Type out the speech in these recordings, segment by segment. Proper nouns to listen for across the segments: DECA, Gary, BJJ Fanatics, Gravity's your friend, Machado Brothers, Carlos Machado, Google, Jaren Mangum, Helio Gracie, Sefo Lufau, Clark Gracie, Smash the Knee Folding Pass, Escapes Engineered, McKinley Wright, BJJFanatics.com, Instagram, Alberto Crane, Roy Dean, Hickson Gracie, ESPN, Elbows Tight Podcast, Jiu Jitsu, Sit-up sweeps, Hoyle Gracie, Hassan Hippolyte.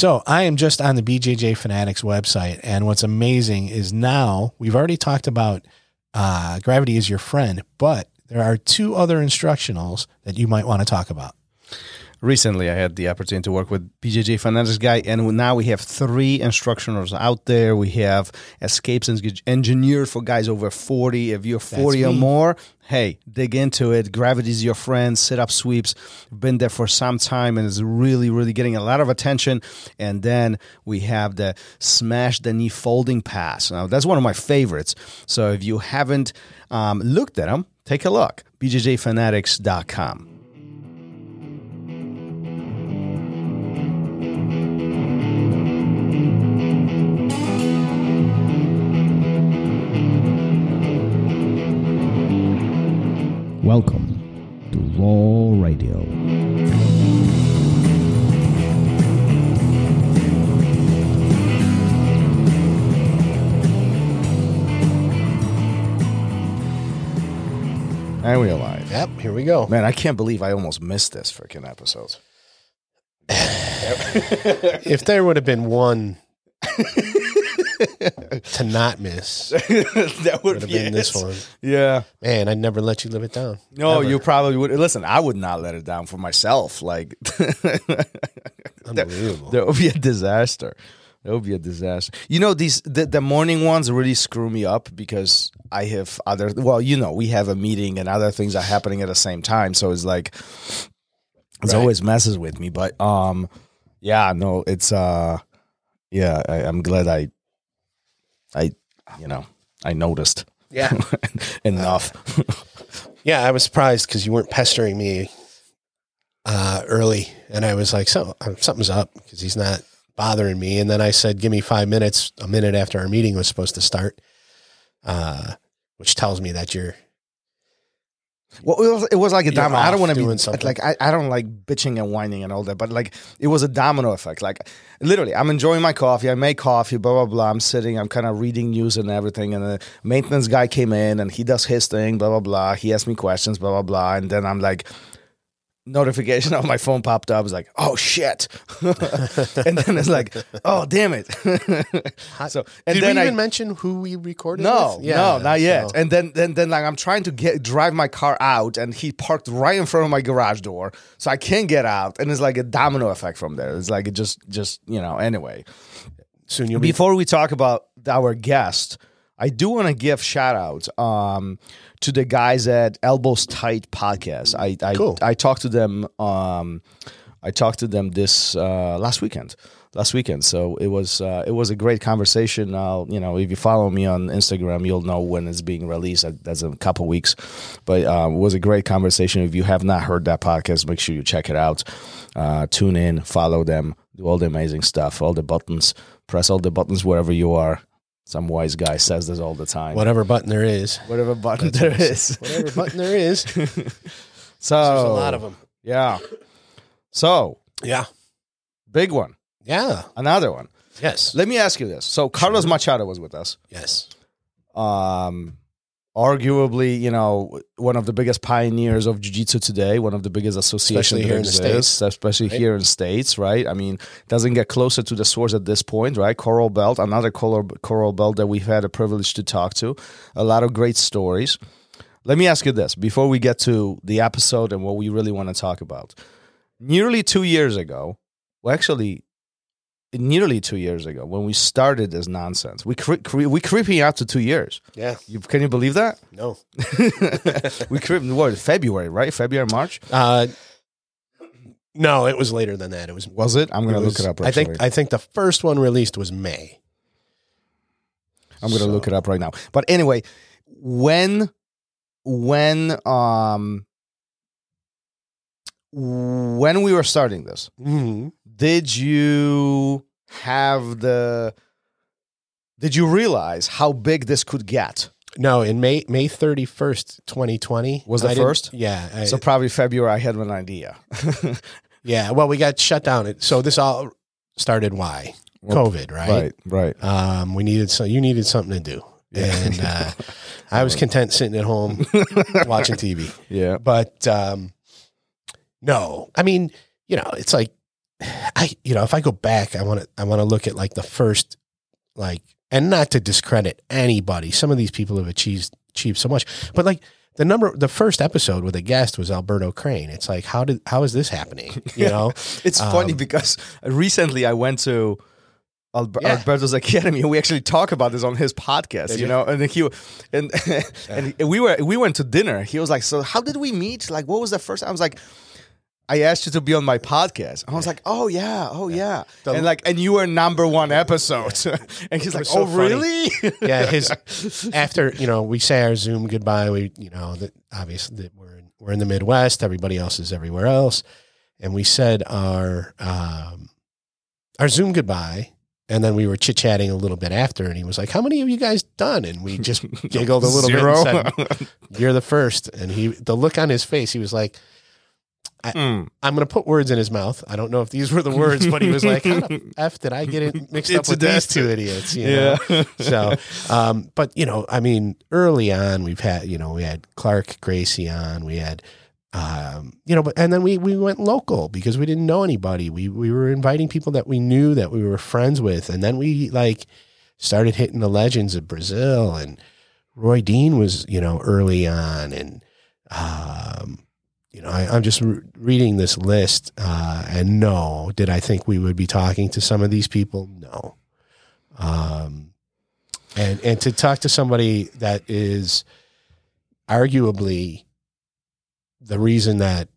So I am just on the BJJ Fanatics website, and what's amazing is now we've already talked about Gravity is Your Friend, but there are two other instructionals that you might want to talk about. Recently, I had the opportunity to work with BJJ Fanatics guy, and now we have three instructionals out there. We have Escapes Engineered for guys over 40. If you're 40 or more, hey, dig into it. Gravity's your friend. Sit-up sweeps. Been there for some time, and is really, really getting a lot of attention. And then we have the Smash the Knee Folding Pass. Now, that's one of my favorites. So if you haven't looked at them, take a look. BJJFanatics.com. Welcome to Raw Radio. And we're alive. Yep, here we go. Man, I can't believe I almost missed this freaking episode. If there would have been one to not miss, that would have been this one. Yeah, man, I'd never let you live it down. No, never. You probably would. Listen, I would not let it down for myself. Like, unbelievable. That would be a disaster. That would be a disaster. You know, these the morning ones really screw me up because I have other. Well, you know, we have a meeting and other things are happening at the same time. So it's like, it always messes with me. But yeah, no, it's yeah. I'm glad I noticed. Yeah. Enough. Yeah, I was surprised because you weren't pestering me early. And I was like, something's up because he's not bothering me. And then I said, give me 5 minutes, a minute after our meeting was supposed to start, which tells me that you're. Well, it was like a domino. I don't want to be something. Like I don't like bitching and whining and all that, but like it was a domino effect. Like literally, I'm enjoying my coffee. I make coffee, blah blah blah. I'm sitting. I'm kind of reading news and everything. And the maintenance guy came in and he does his thing, blah blah blah. He asked me questions, blah blah blah. And then I'm like, notification on my phone popped up. It's like, oh shit, and then it's like, oh damn it. So and did then we even mention who we recorded? No, with? Yeah, no, not yet. So. And then like I'm trying to drive my car out, and he parked right in front of my garage door, so I can't get out. And it's like a domino effect from there. It's like it just you know. Anyway, soon you'll. Before we talk about our guest, I do want to give shout outs to the guys at Elbows Tight Podcast. I talked to them. I talked to them this last weekend. So it was a great conversation. You know, if you follow me on Instagram, you'll know when it's being released. That's in a couple of weeks, but it was a great conversation. If you have not heard that podcast, make sure you check it out. Tune in, follow them, do all the amazing stuff, all the buttons, press all the buttons wherever you are. Some wise guy says this all the time. Whatever button there is. Whatever button there is. Whatever button there is. So there's a lot of them. Yeah. So. Yeah. Big one. Yeah. Another one. Yes. Let me ask you this. So Carlos Machado was with us. Yes. Arguably, you know, one of the biggest pioneers of Jiu Jitsu today, one of the biggest associations here in the States, especially here in the States, right? I mean, doesn't get closer to the source at this point, right? Coral Belt, another Coral Belt that we've had a privilege to talk to. A lot of great stories. Let me ask you this before we get to the episode and what we really want to talk about. Nearly 2 years ago, when we started this nonsense, we creeping out to 2 years. Yeah, can you believe that? No, we creeped. What, February? Right, February, March. No, it was later than that. Was it? I'm gonna look it up. I think the first one released was May. I'm gonna look it up right now. But anyway, when we were starting this. Mm-hmm. Did you realize how big this could get? No, in May 31st, 2020. Was the first? Yeah. So probably February, I had an idea. Yeah, well, we got shut down. So this all started why? COVID, right? Right. You needed something to do. Yeah. And I was content sitting at home watching TV. Yeah. But no, I mean, you know, it's like, if I go back, I want to look at like the first, like, and not to discredit anybody. Some of these people have achieved so much, but like the first episode with a guest was Alberto Crane. It's like, how is this happening? You know, it's funny because recently I went to Alberto's Academy, and we actually talk about this on his podcast, and we went to dinner. He was like, so how did we meet? Like, what was the first? I was like, I asked you to be on my podcast. I was like, oh yeah. And you were number one episode. And he's like, so really? Yeah. After, we say our Zoom goodbye, obviously we're in the Midwest. Everybody else is everywhere else. And we said our Zoom goodbye. And then we were chit-chatting a little bit after, and he was like, how many of you guys done? And we just giggled a little bit and said, you're the first. And the look on his face, he was like, I'm going to put words in his mouth. I don't know if these were the words, but he was like, how the F did I get it mixed up with these two idiots? You know? So, but, early on we've had, we had Clark Gracie on, we had, and then we went local because we didn't know anybody. We were inviting people that we knew, that we were friends with. And then we started hitting the legends of Brazil, and Roy Dean was, early on. And, I'm just reading this list, and no, did I think we would be talking to some of these people? No. And to talk to somebody that is arguably the reason that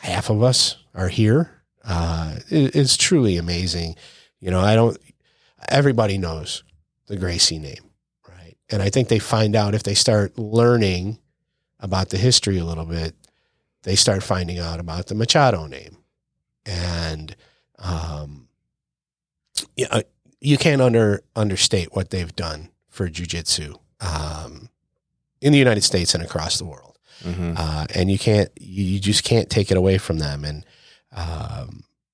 half of us are here, is truly amazing. Everybody knows the Gracie name, right? And I think they find out if they start learning about the history a little bit, they start finding out about the Machado name. And you can't understate what they've done for jiu-jitsu in the United States and across the world. Mm-hmm. And you just can't take it away from them, and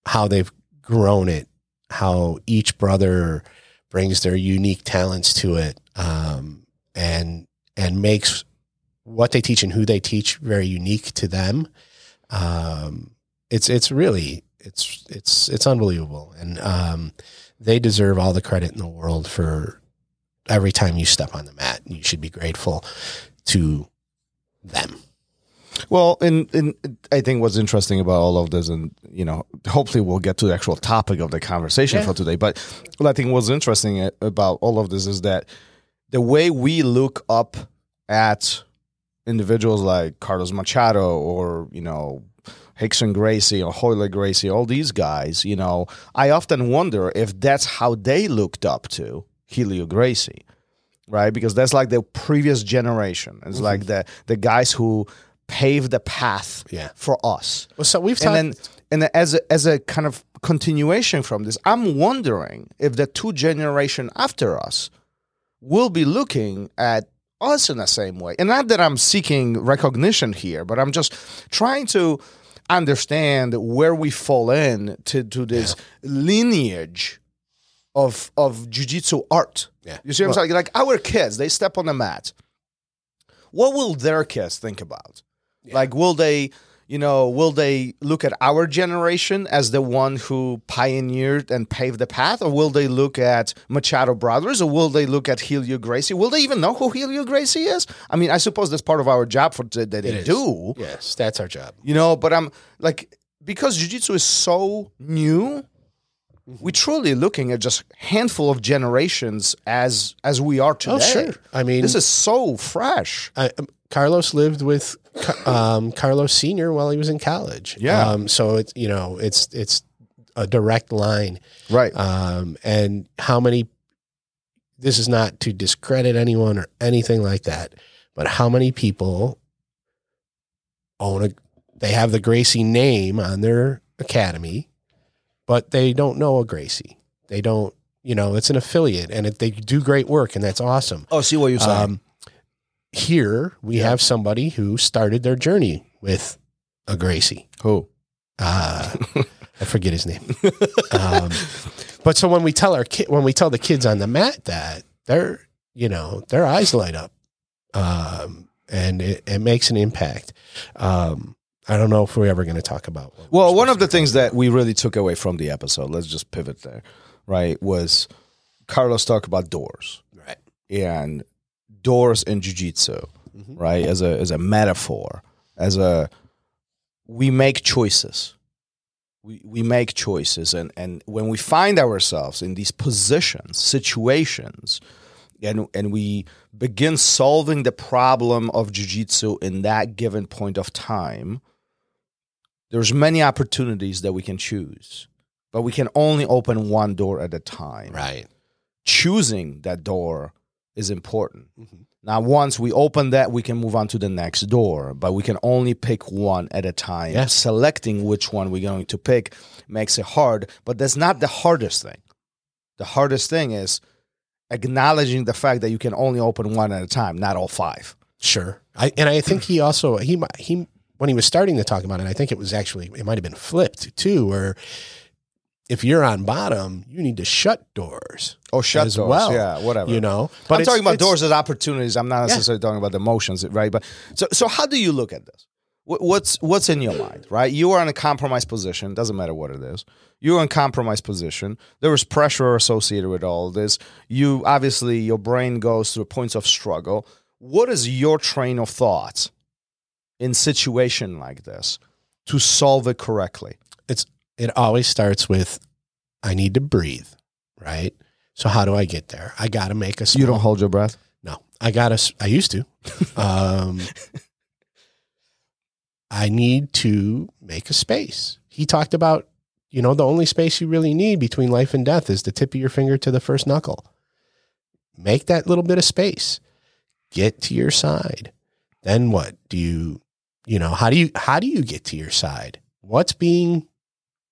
how they've grown it, how each brother brings their unique talents to it, and makes what they teach and who they teach very unique to them. It's really unbelievable. And they deserve all the credit in the world for every time you step on the mat. You should be grateful to them. Well, and I think what's interesting about all of this, and hopefully we'll get to the actual topic of the conversation for today, but I think what's interesting about all of this is that the way we look up at individuals like Carlos Machado or Hickson Gracie or Hoyle Gracie, all these guys, I often wonder if that's how they looked up to Helio Gracie, right? Because that's like the previous generation. It's like the guys who paved the path for us. Well, so we've talked, and as a kind of continuation from this, I'm wondering if the two generation after us will be looking at us in the same way. And not that I'm seeking recognition here, but I'm just trying to understand where we fall in to this lineage of jiu-jitsu art. Yeah. You see what I'm saying? Like our kids, they step on the mat. What will their kids think about? Yeah. Like, will they look at our generation as the one who pioneered and paved the path? Or will they look at Machado Brothers? Or will they look at Helio Gracie? Will they even know who Helio Gracie is? I mean, I suppose that's part of our job that they do. Yes, that's our job. But I'm like, because jiu-jitsu is so new, we're truly looking at just a handful of generations as we are today. Oh, sure. I mean, this is so fresh. Carlos lived with Carlos Sr. while he was in college. Yeah. So it's, it's a direct line. Right. And this is not to discredit anyone or anything like that, but how many people they have the Gracie name on their academy, but they don't know a Gracie. They don't, it's an affiliate, and they do great work, and that's awesome. Oh, see what you're saying. Here we have somebody who started their journey with a Gracie. Who? I forget his name. But so when we tell the kids on the mat that, they're, their eyes light up, and it makes an impact. I don't know if we're ever going to talk about. Well, one of the things that we really took away from the episode, let's just pivot there, right, was Carlos talked about doors. Right. And doors in jiu-jitsu, mm-hmm. right, as a metaphor, we make choices. We make choices, and when we find ourselves in these positions, situations, and we begin solving the problem of jiu-jitsu in that given point of time, there's many opportunities that we can choose, but we can only open one door at a time. Right. Choosing that door is important. Mm-hmm. Now, once we open that, we can move on to the next door, but we can only pick one at a time. Yes. Selecting which one we're going to pick makes it hard, but that's not the hardest thing. The hardest thing is acknowledging the fact that you can only open one at a time, not all five. Sure. I think he also, he when he was starting to talk about it, I think it was actually, it might have been flipped too, where if you're on bottom, you need to shut doors. Oh, shut doors. Well, yeah, whatever. You know, but I'm talking about doors as opportunities. I'm not necessarily talking about the emotions, right? But so how do you look at this? What's in your mind, right? You are in a compromised position. Doesn't matter what it is. You're in a compromised position. There is pressure associated with all this. You obviously, your brain goes through points of struggle. What is your train of thoughts in situation like this to solve it correctly? It always starts with, I need to breathe, right? So how do I get there? I got to make a small. You don't hold your breath? No. I used to. I need to make a space. He talked about, the only space you really need between life and death is the tip of your finger to the first knuckle. Make that little bit of space. Get to your side. Then what do how do you get to your side? What's being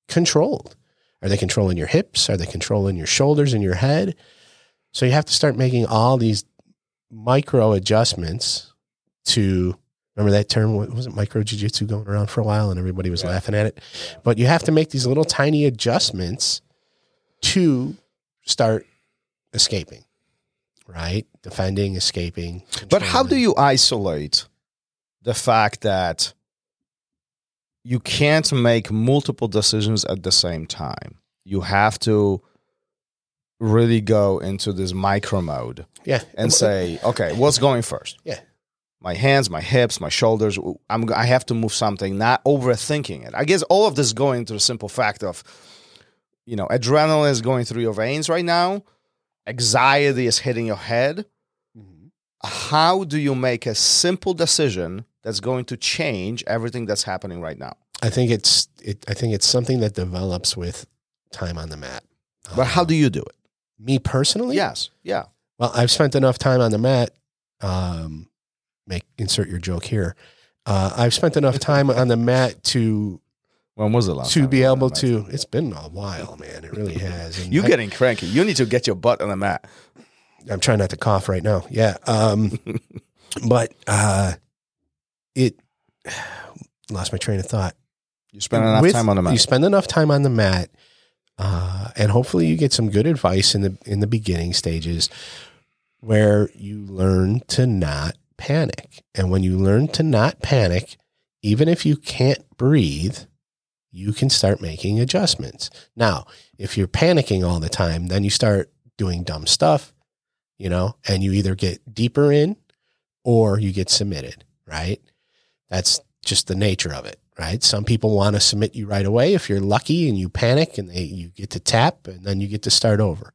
controlled? Are they controlling your hips? Are they controlling your shoulders and your head? So you have to start making all these micro adjustments to, remember that term, wasn't micro jiu-jitsu going around for a while and everybody was laughing at it? But you have to make these little tiny adjustments to start escaping, right? Defending, escaping. But how do you isolate the fact that you can't make multiple decisions at the same time? You have to really go into this micro mode and say, okay, what's going first? Yeah. My hands, my hips, my shoulders. I have to move something, not overthinking it. I guess all of this going to the simple fact of, adrenaline is going through your veins right now. Anxiety is hitting your head. Mm-hmm. How do you make a simple decision that's going to change everything that's happening right now? I think it's something that develops with time on the mat. But how do you do it? Me personally? Yes. Yeah. Well, I've spent enough time on the mat. Insert your joke here. I've spent enough time on the mat to. When was the last time? To be able to. It's been a while, man. It really has. And you're getting cranky. You need to get your butt on the mat. I'm trying not to cough right now. Yeah. It lost my train of thought. You spend enough time on the mat. You spend enough time on the mat, and hopefully you get some good advice in the beginning stages where you learn to not panic. And when you learn to not panic, even if you can't breathe, you can start making adjustments. Now, if you're panicking all the time, then you start doing dumb stuff, and you either get deeper in or you get submitted, right? That's just the nature of it, right? Some people want to submit you right away. If you're lucky and you panic and you get to tap and then you get to start over.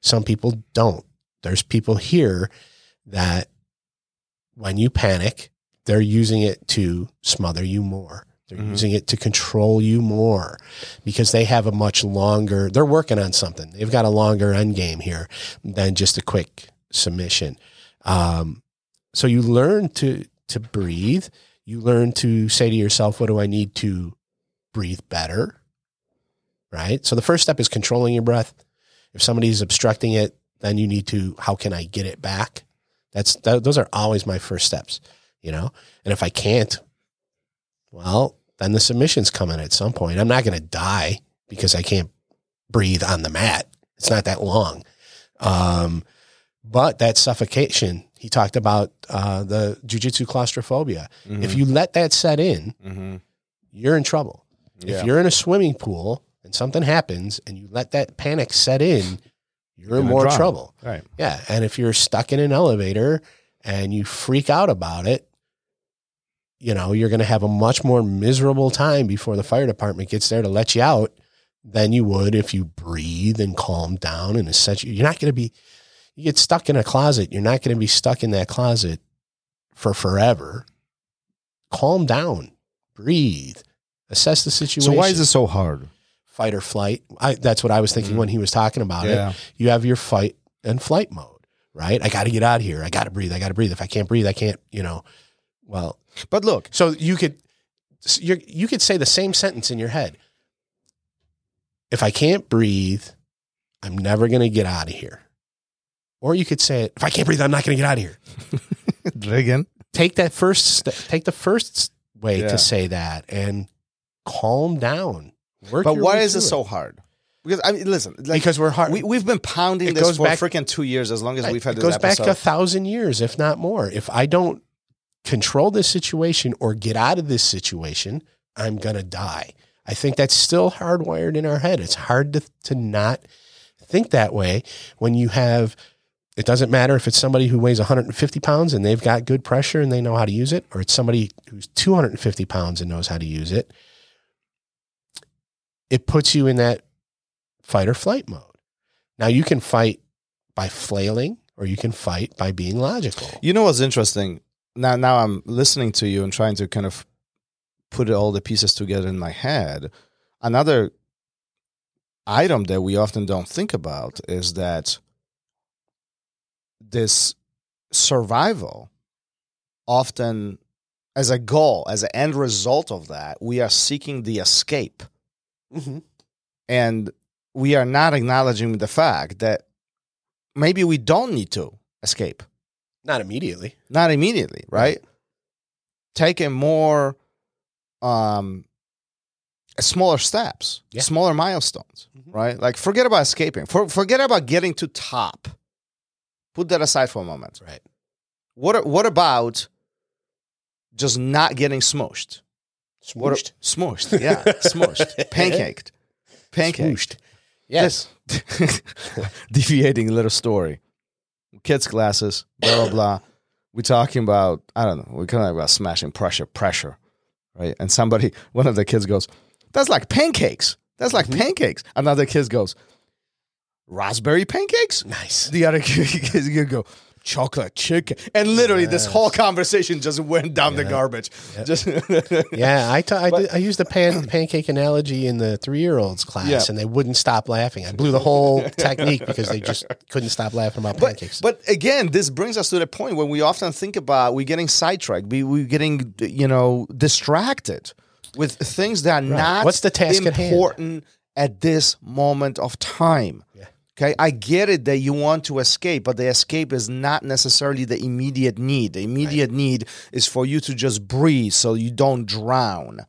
Some people don't. There's people here that when you panic, they're using it to smother you more. They're mm-hmm. using it to control you more because they have a much longer, they're working on something. They've got a longer end game here than just a quick submission. So you learn to breathe. You learn to say to yourself, what do I need to breathe better, right? So the first step is controlling your breath. If somebody's obstructing it, then you need to, how can I get it back? Those are always my first steps, And if I can't, well, then the submission's coming at some point. I'm not going to die because I can't breathe on the mat. It's not that long. But that suffocation, he talked about the jiu-jitsu claustrophobia. Mm-hmm. If you let that set in, mm-hmm. you're in trouble. Yeah. If you're in a swimming pool and something happens and you let that panic set in, you're in more trouble. Right. Yeah. And if you're stuck in an elevator and you freak out about it, you know, you're going to have a much more miserable time before the fire department gets there to let you out than you would if you breathe and calm down. And essentially, you're not going to be, you get stuck in a closet. You're not going to be stuck in that closet for forever. Calm down, breathe, assess the situation. So why is it so hard? Fight or flight. That's what I was thinking when he was talking about it. You have your fight and flight mode, right? I got to get out of here. I got to breathe. I got to breathe. If I can't breathe, I can't, you know, well, but look, so you could say the same sentence in your head. If I can't breathe, I'm never going to get out of here. Or you could say it, if I can't breathe, I'm not going to get out of here. Again, take the first way to say that and calm down. But why is it so hard? Because I mean, listen, because we're hard. We've been pounding this for freaking 2 years. As long as we've had this episode, it goes back to 1,000 years, if not more. If I don't control this situation or get out of this situation, I'm gonna die. I think that's still hardwired in our head. It's hard to not think that way when you have, it doesn't matter if it's somebody who weighs 150 pounds and they've got good pressure and they know how to use it, or it's somebody who's 250 pounds and knows how to use it. It puts you in that fight or flight mode. Now you can fight by flailing or you can fight by being logical. You know what's interesting? Now I'm listening to you and trying to kind of put all the pieces together in my head. Another item that we often don't think about is that this survival often, as a goal, as an end result of that, we are seeking the escape. Mm-hmm. And we are not acknowledging the fact that maybe we don't need to escape. Not immediately, right? Yeah. Take a more smaller steps, smaller milestones, right? Like forget about escaping. Forget about getting to top. Put that aside for a moment. Right. What about just not getting smooshed? Smooshed. Yeah. Smooshed. Pancaked. Yes. Deviating little story. Kids' classes, blah, blah, blah. We're talking about, I don't know, we're talking about smashing pressure, right? And somebody, one of the kids goes, that's like pancakes. That's like pancakes. Another kid goes, raspberry pancakes? Nice. The other kid goes, chocolate chicken. And literally this whole conversation just went down the garbage. Yeah, just I used the pancake analogy in the 3-year-olds class and they wouldn't stop laughing. I blew the whole technique because they just couldn't stop laughing about pancakes. But again, this brings us to the point where we often think about we're getting sidetracked. We're getting, you know, distracted with things that are not what's the task important at this moment of time. Yeah. Okay, I get it that you want to escape, but the escape is not necessarily the immediate need. The immediate need is for you to just breathe so you don't drown,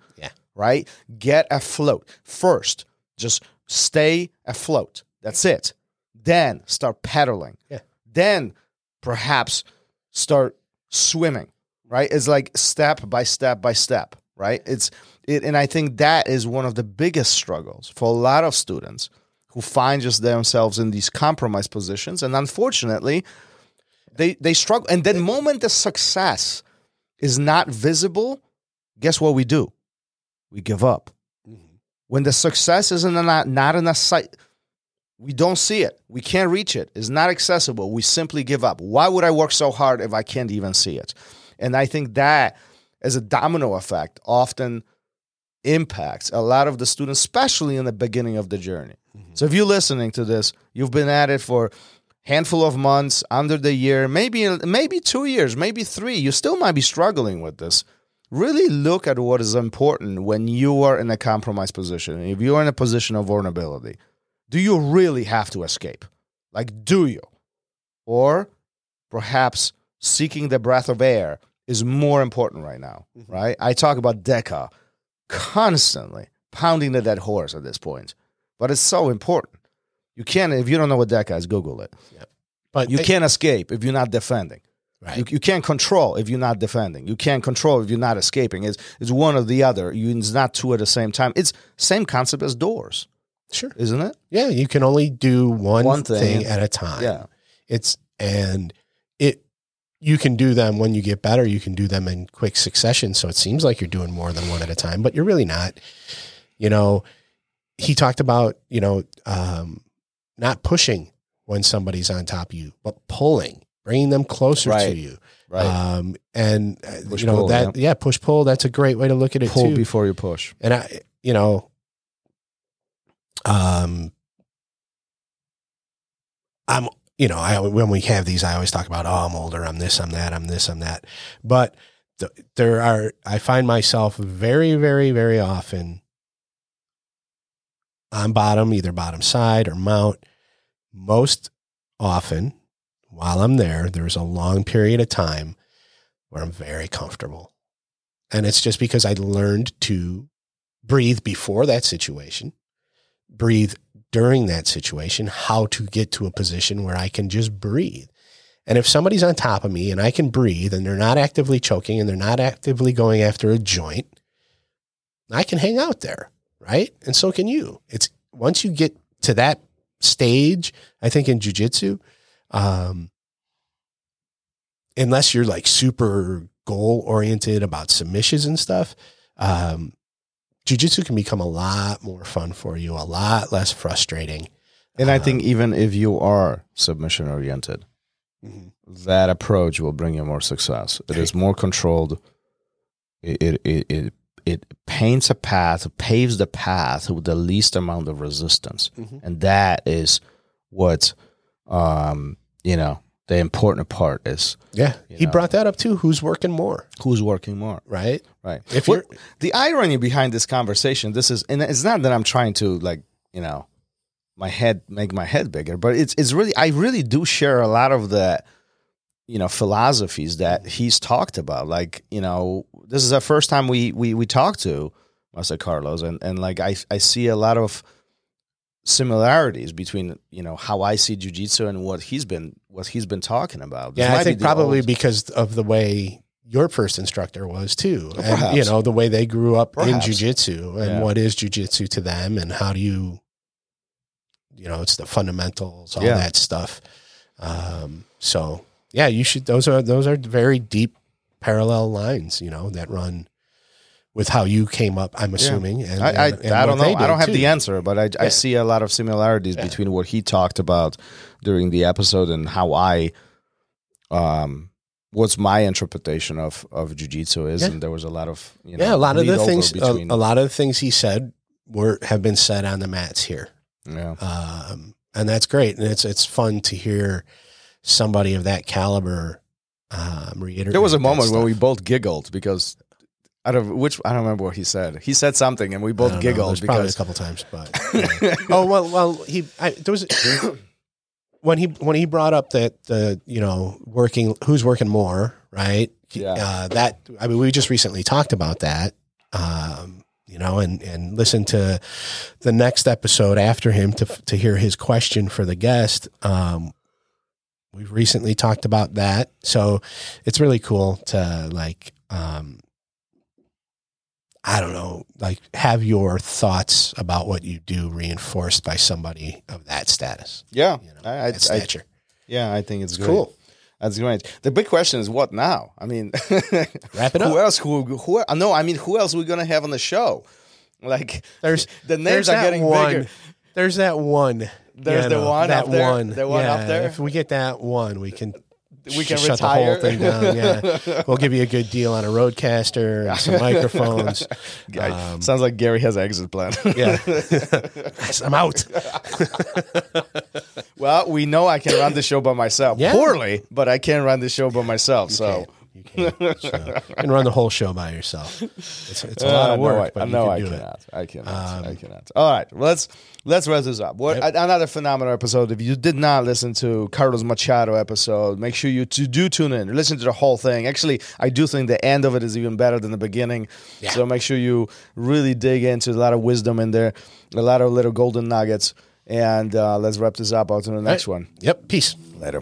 right? Get afloat. First, just stay afloat. That's it. Then start paddling. Yeah. Then perhaps start swimming, right? It's like step by step by step, right? And I think that is one of the biggest struggles for a lot of students who find just themselves in these compromised positions. And unfortunately, they struggle. And the moment the success is not visible, guess what we do? We give up. Mm-hmm. When the success isn't not in a sight, we don't see it. We can't reach it. It's not accessible. We simply give up. Why would I work so hard if I can't even see it? And I think that, as a domino effect, often impacts a lot of the students, especially in the beginning of the journey. So if you're listening to this, you've been at it for a handful of months, under the year, maybe 2 years, maybe 3. You still might be struggling with this. Really look at what is important when you are in a compromised position. If you are in a position of vulnerability, do you really have to escape? Like, do you? Or perhaps seeking the breath of air is more important right now, right? I talk about DECA constantly, pounding the dead horse at this point. But it's so important. You can't, if you don't know what DECA is, Google it. Yeah. But you can't escape if you're not defending. Right. You can't control if you're not defending. You can't control if you're not escaping. It's one or the other. It's not two at the same time. It's same concept as doors. Sure. Isn't it? Yeah, you can only do one thing at a time. Yeah. You can do them when you get better. You can do them in quick succession. So it seems like you're doing more than one at a time, but you're really not. You know, he talked about, you know, not pushing when somebody's on top of you, but pulling, bringing them closer to you. Right. And push, you know, pull, that, yeah, push, pull. That's a great way to look at it. Pull too. Before you push. And I, you know, when we have these, I always talk about, oh, I'm older, I'm this, I'm that, I'm this, I'm that. But I find myself very, very, very often on bottom, either bottom side or mount. Most often while I'm there, there's a long period of time where I'm very comfortable. And it's just because I learned to breathe before that situation, breathe during that situation, how to get to a position where I can just breathe. And if somebody's on top of me and I can breathe and they're not actively choking and they're not actively going after a joint, I can hang out there, right? And so can you. It's once you get to that stage, I think in jiu-jitsu, unless you're like super goal-oriented about submissions and stuff, jiu-jitsu can become a lot more fun for you, a lot less frustrating. And I think even if you are submission-oriented, that approach will bring you more success. It is more controlled. It paints a path, paves the path with the least amount of resistance. And that is what, the important part is. Yeah. He brought that up too. Who's working more? Right. Right. The irony behind this conversation, and it's not that I'm trying to make my head bigger, but it's really, I really do share a lot of the, philosophies that he's talked about. Like, this is the first time we talked to Master Carlos and I see a lot of similarities between how I see jiu-jitsu and what he's been talking about. I think probably because of the way your first instructor was too, and the way they grew up in jiu-jitsu and what is jiu-jitsu to them, and how do you it's the fundamentals, all that stuff. So yeah, you should. Those are very deep parallel lines, that run with how you came up, I'm assuming. Yeah. I don't know. I don't have the answer, but I see a lot of similarities between what he talked about during the episode and how I, what's my interpretation of jiu-jitsu is. Yeah. And there was a lot of, a lot of the things he said have been said on the mats here. Yeah. And that's great. And it's fun to hear somebody of that caliber, reiterate. There was a moment where we both giggled because I don't remember what he said. He said something, and we both giggled because a couple times. But when he brought up that who's working more, right? Yeah. We just recently talked about that, and listen to the next episode after him to hear his question for the guest. We've recently talked about that, so it's really cool to have your thoughts about what you do reinforced by somebody of that status. Yeah. That stature. I think it's cool. Great. That's great. The big question is what now? I mean, wrap it up. Who else are we going to have on the show? Like, the names are getting bigger. There's that one. There's up there. If we get that one, we can shut retire. The whole thing down. Yeah, we'll give you a good deal on a roadcaster and some microphones. Sounds like Gary has an exit plan. Yeah, I'm out. Well, we know I can run the show by myself. Yeah. Poorly, but I can run the show by myself. You can run the whole show by yourself. It's a lot of work. I cannot. All right, let's wrap this up. Another phenomenal episode. If you did not listen to Carlos Machado episode, make sure you do tune in. Listen to the whole thing. Actually, I do think the end of it is even better than the beginning. Yeah. So make sure you really dig into a lot of wisdom in there, a lot of little golden nuggets. And let's wrap this up. Out to the next one. Yep. Peace. Later.